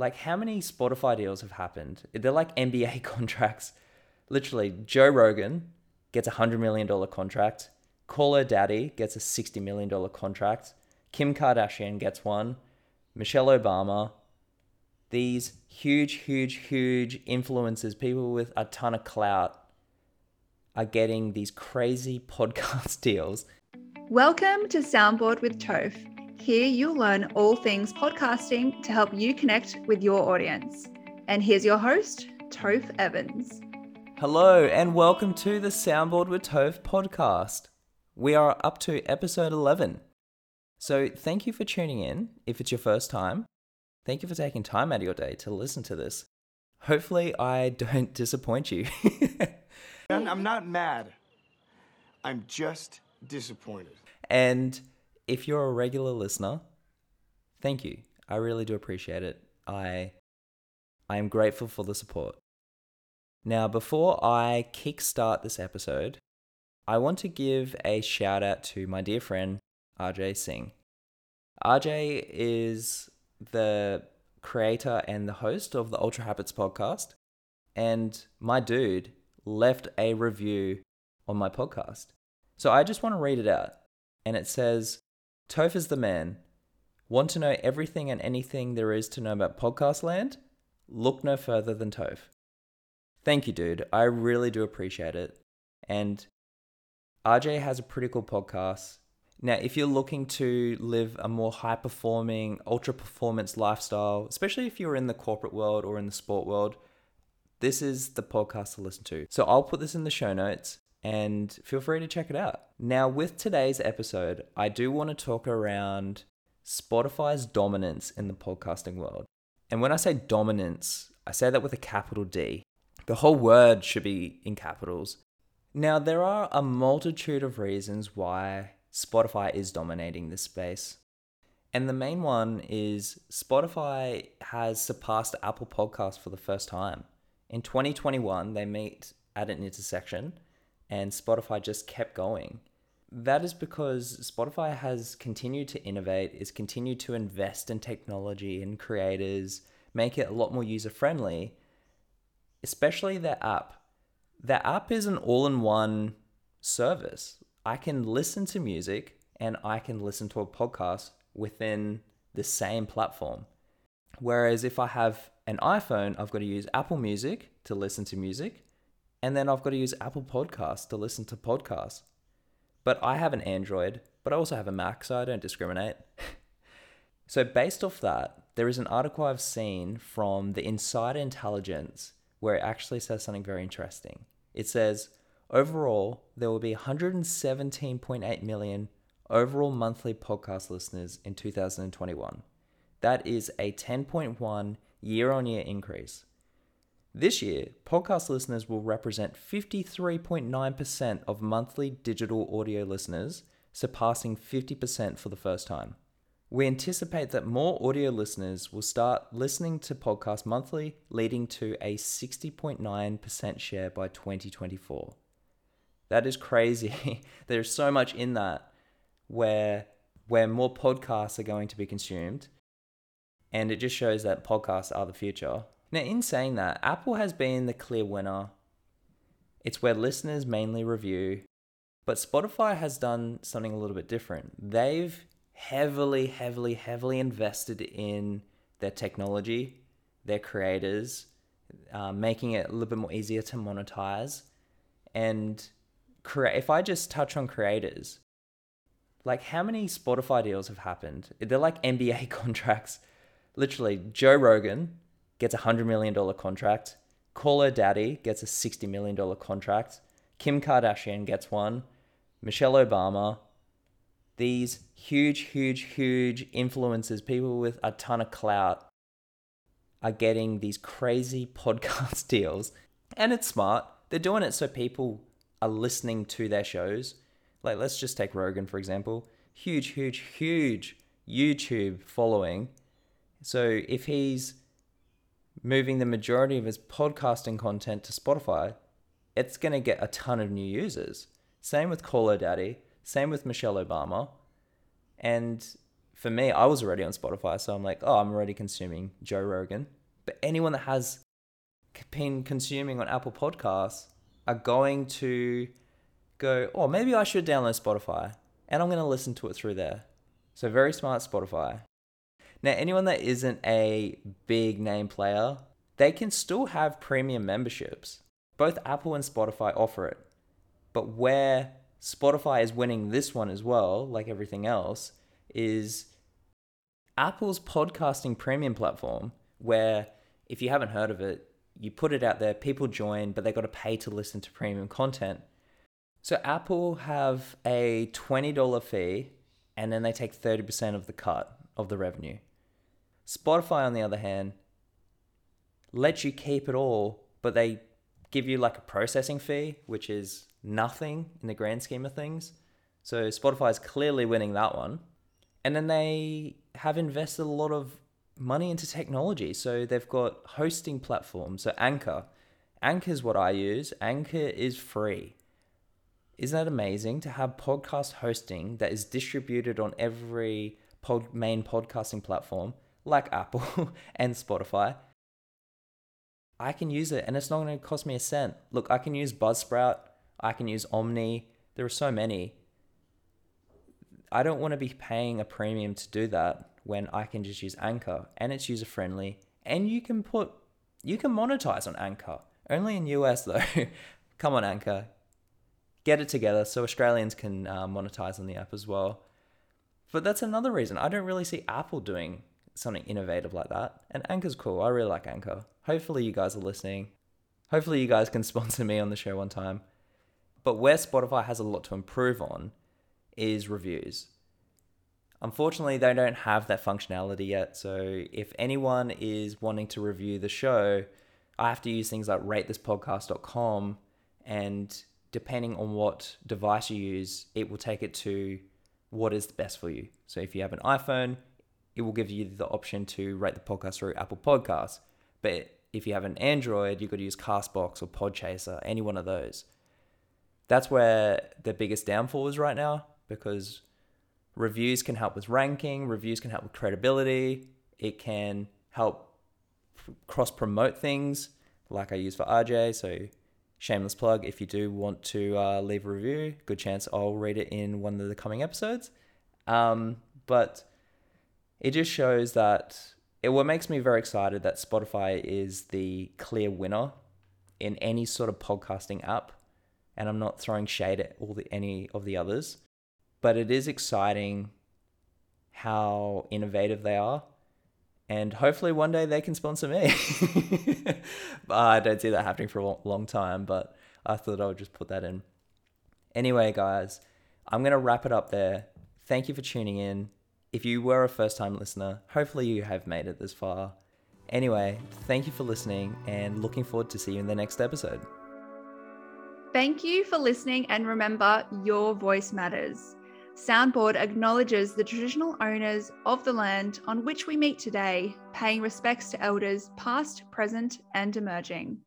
Like, how many Spotify deals have happened? They're like NBA contracts. Literally, Joe Rogan gets a $100 million contract. Call Her Daddy gets a $60 million contract. Kim Kardashian gets one. Michelle Obama. These huge, huge, huge influencers, people with a ton of clout, are getting these crazy podcast deals. Welcome to Soundboard with Toph. Here you'll learn all things podcasting to help you connect with your audience. And here's your host, Toph Evans. Hello, and welcome to the Soundboard with Toph podcast. We are up to episode 11. So thank you for tuning in. If it's your first time, thank you for taking time out of your day to listen to this. Hopefully I don't disappoint you. I'm not mad. I'm just disappointed. And if you're a regular listener, thank you. I really do appreciate it. I am grateful for the support. Now, before I kickstart this episode, I want to give a shout out to my dear friend, RJ Singh. RJ is the creator and the host of the Ultra Habits podcast. And my dude left a review on my podcast. So I just want to read it out. And it says, "Toph is the man. Want to know everything and anything there is to know about podcast land? Look no further than Toph." Thank you, dude. I really do appreciate it. And RJ has a pretty cool podcast. Now, if you're looking to live a more high-performing, ultra-performance lifestyle, especially if you're in the corporate world or in the sport world, this is the podcast to listen to. So I'll put this in the show notes, and feel free to check it out. Now, with today's episode, I do want to talk around Spotify's dominance in the podcasting world. And when I say dominance, I say that with a capital D. The whole word should be in capitals. Now, there are a multitude of reasons why Spotify is dominating this space. And the main one is Spotify has surpassed Apple Podcasts for the first time. In 2021, they meet at an intersection, and Spotify just kept going. That is because Spotify has continued to innovate, is continued to invest in technology and creators, make it a lot more user-friendly, especially their app. Their app is an all-in-one service. I can listen to music and I can listen to a podcast within the same platform. Whereas if I have an iPhone, I've got to use Apple Music to listen to music. And then I've got to use Apple Podcasts to listen to podcasts. But I have an Android, but I also have a Mac, so I don't discriminate. So based off that, there is an article I've seen from the Insider Intelligence where it actually says something very interesting. It says, overall, there will be 117.8 million overall monthly podcast listeners in 2021. That is a 10.1 year-on-year increase. This year, podcast listeners will represent 53.9% of monthly digital audio listeners, surpassing 50% for the first time. We anticipate that more audio listeners will start listening to podcasts monthly, leading to a 60.9% share by 2024. That is crazy. There's so much in that where more podcasts are going to be consumed. And it just shows that podcasts are the future. Now, in saying that, Apple has been the clear winner. It's where listeners mainly review. But Spotify has done something a little bit different. They've heavily invested in their technology, their creators, making it a little bit more easier to monetize. And if I just touch on creators, like, how many Spotify deals have happened? They're like NBA contracts. Literally, Joe Rogan gets a $100 million contract. Call Her Daddy gets a $60 million contract. Kim Kardashian gets one. Michelle Obama. These huge influencers, people with a ton of clout, are getting these crazy podcast deals. And it's smart. They're doing it so people are listening to their shows. Like, let's just take Rogan, for example. Huge YouTube following. So if he's moving the majority of his podcasting content to Spotify, it's going to get a ton of new users. Same with Call Her Daddy, same with Michelle Obama. And for me, I was already on Spotify, so I'm like, oh, I'm already consuming Joe Rogan. But anyone that has been consuming on Apple Podcasts are going to go, oh, maybe I should download Spotify, and I'm going to listen to it through there. So very smart, Spotify. Now, anyone that isn't a big name player, they can still have premium memberships. Both Apple and Spotify offer it. But where Spotify is winning this one as well, like everything else, is Apple's podcasting premium platform, where if you haven't heard of it, you put it out there, people join, but they got to pay to listen to premium content. So Apple have a $20 fee, and then they take 30% of the cut of the revenue. Spotify, on the other hand, lets you keep it all, but they give you like a processing fee, which is nothing in the grand scheme of things. So Spotify is clearly winning that one. And then they have invested a lot of money into technology. So they've got hosting platforms. So Anchor. Anchor is what I use. Anchor is free. Isn't that amazing to have podcast hosting that is distributed on every main podcasting platform like Apple and Spotify? I can use it, and it's not going to cost me a cent. Look, I can use Buzzsprout. I can use Omni. There are so many. I don't want to be paying a premium to do that when I can just use Anchor, and it's user friendly, and you can monetize on Anchor. Only in US though. Come on, Anchor, get it together so Australians can monetize on the app as well. But that's another reason I don't really see Apple doing something innovative like that. And Anchor's cool. I really like Anchor. Hopefully you guys are listening. Hopefully you guys can sponsor me on the show one time. But where Spotify has a lot to improve on is reviews. Unfortunately, they don't have that functionality yet. So if anyone is wanting to review the show, I have to use things like ratethispodcast.com, and depending on what device you use, it will take it to what is the best for you. So if you have an iPhone, it will give you the option to rate the podcast through Apple Podcasts. But if you have an Android, you've got to use Castbox or Podchaser, any one of those. That's where the biggest downfall is right now, because reviews can help with ranking, reviews can help with credibility, it can help cross-promote things like I use for RJ, so shameless plug, if you do want to leave a review, good chance I'll read it in one of the coming episodes. But it just shows that what makes me very excited that Spotify is the clear winner in any sort of podcasting app. And I'm not throwing shade at any of the others, but it is exciting how innovative they are. And hopefully one day they can sponsor me. I don't see that happening for a long time, but I thought I would just put that in. Anyway, guys, I'm going to wrap it up there. Thank you for tuning in. If you were a first-time listener, hopefully you have made it this far. Anyway, thank you for listening, and looking forward to see you in the next episode. Thank you for listening, and remember, your voice matters. Soundboard acknowledges the traditional owners of the land on which we meet today, paying respects to elders past, present, and emerging.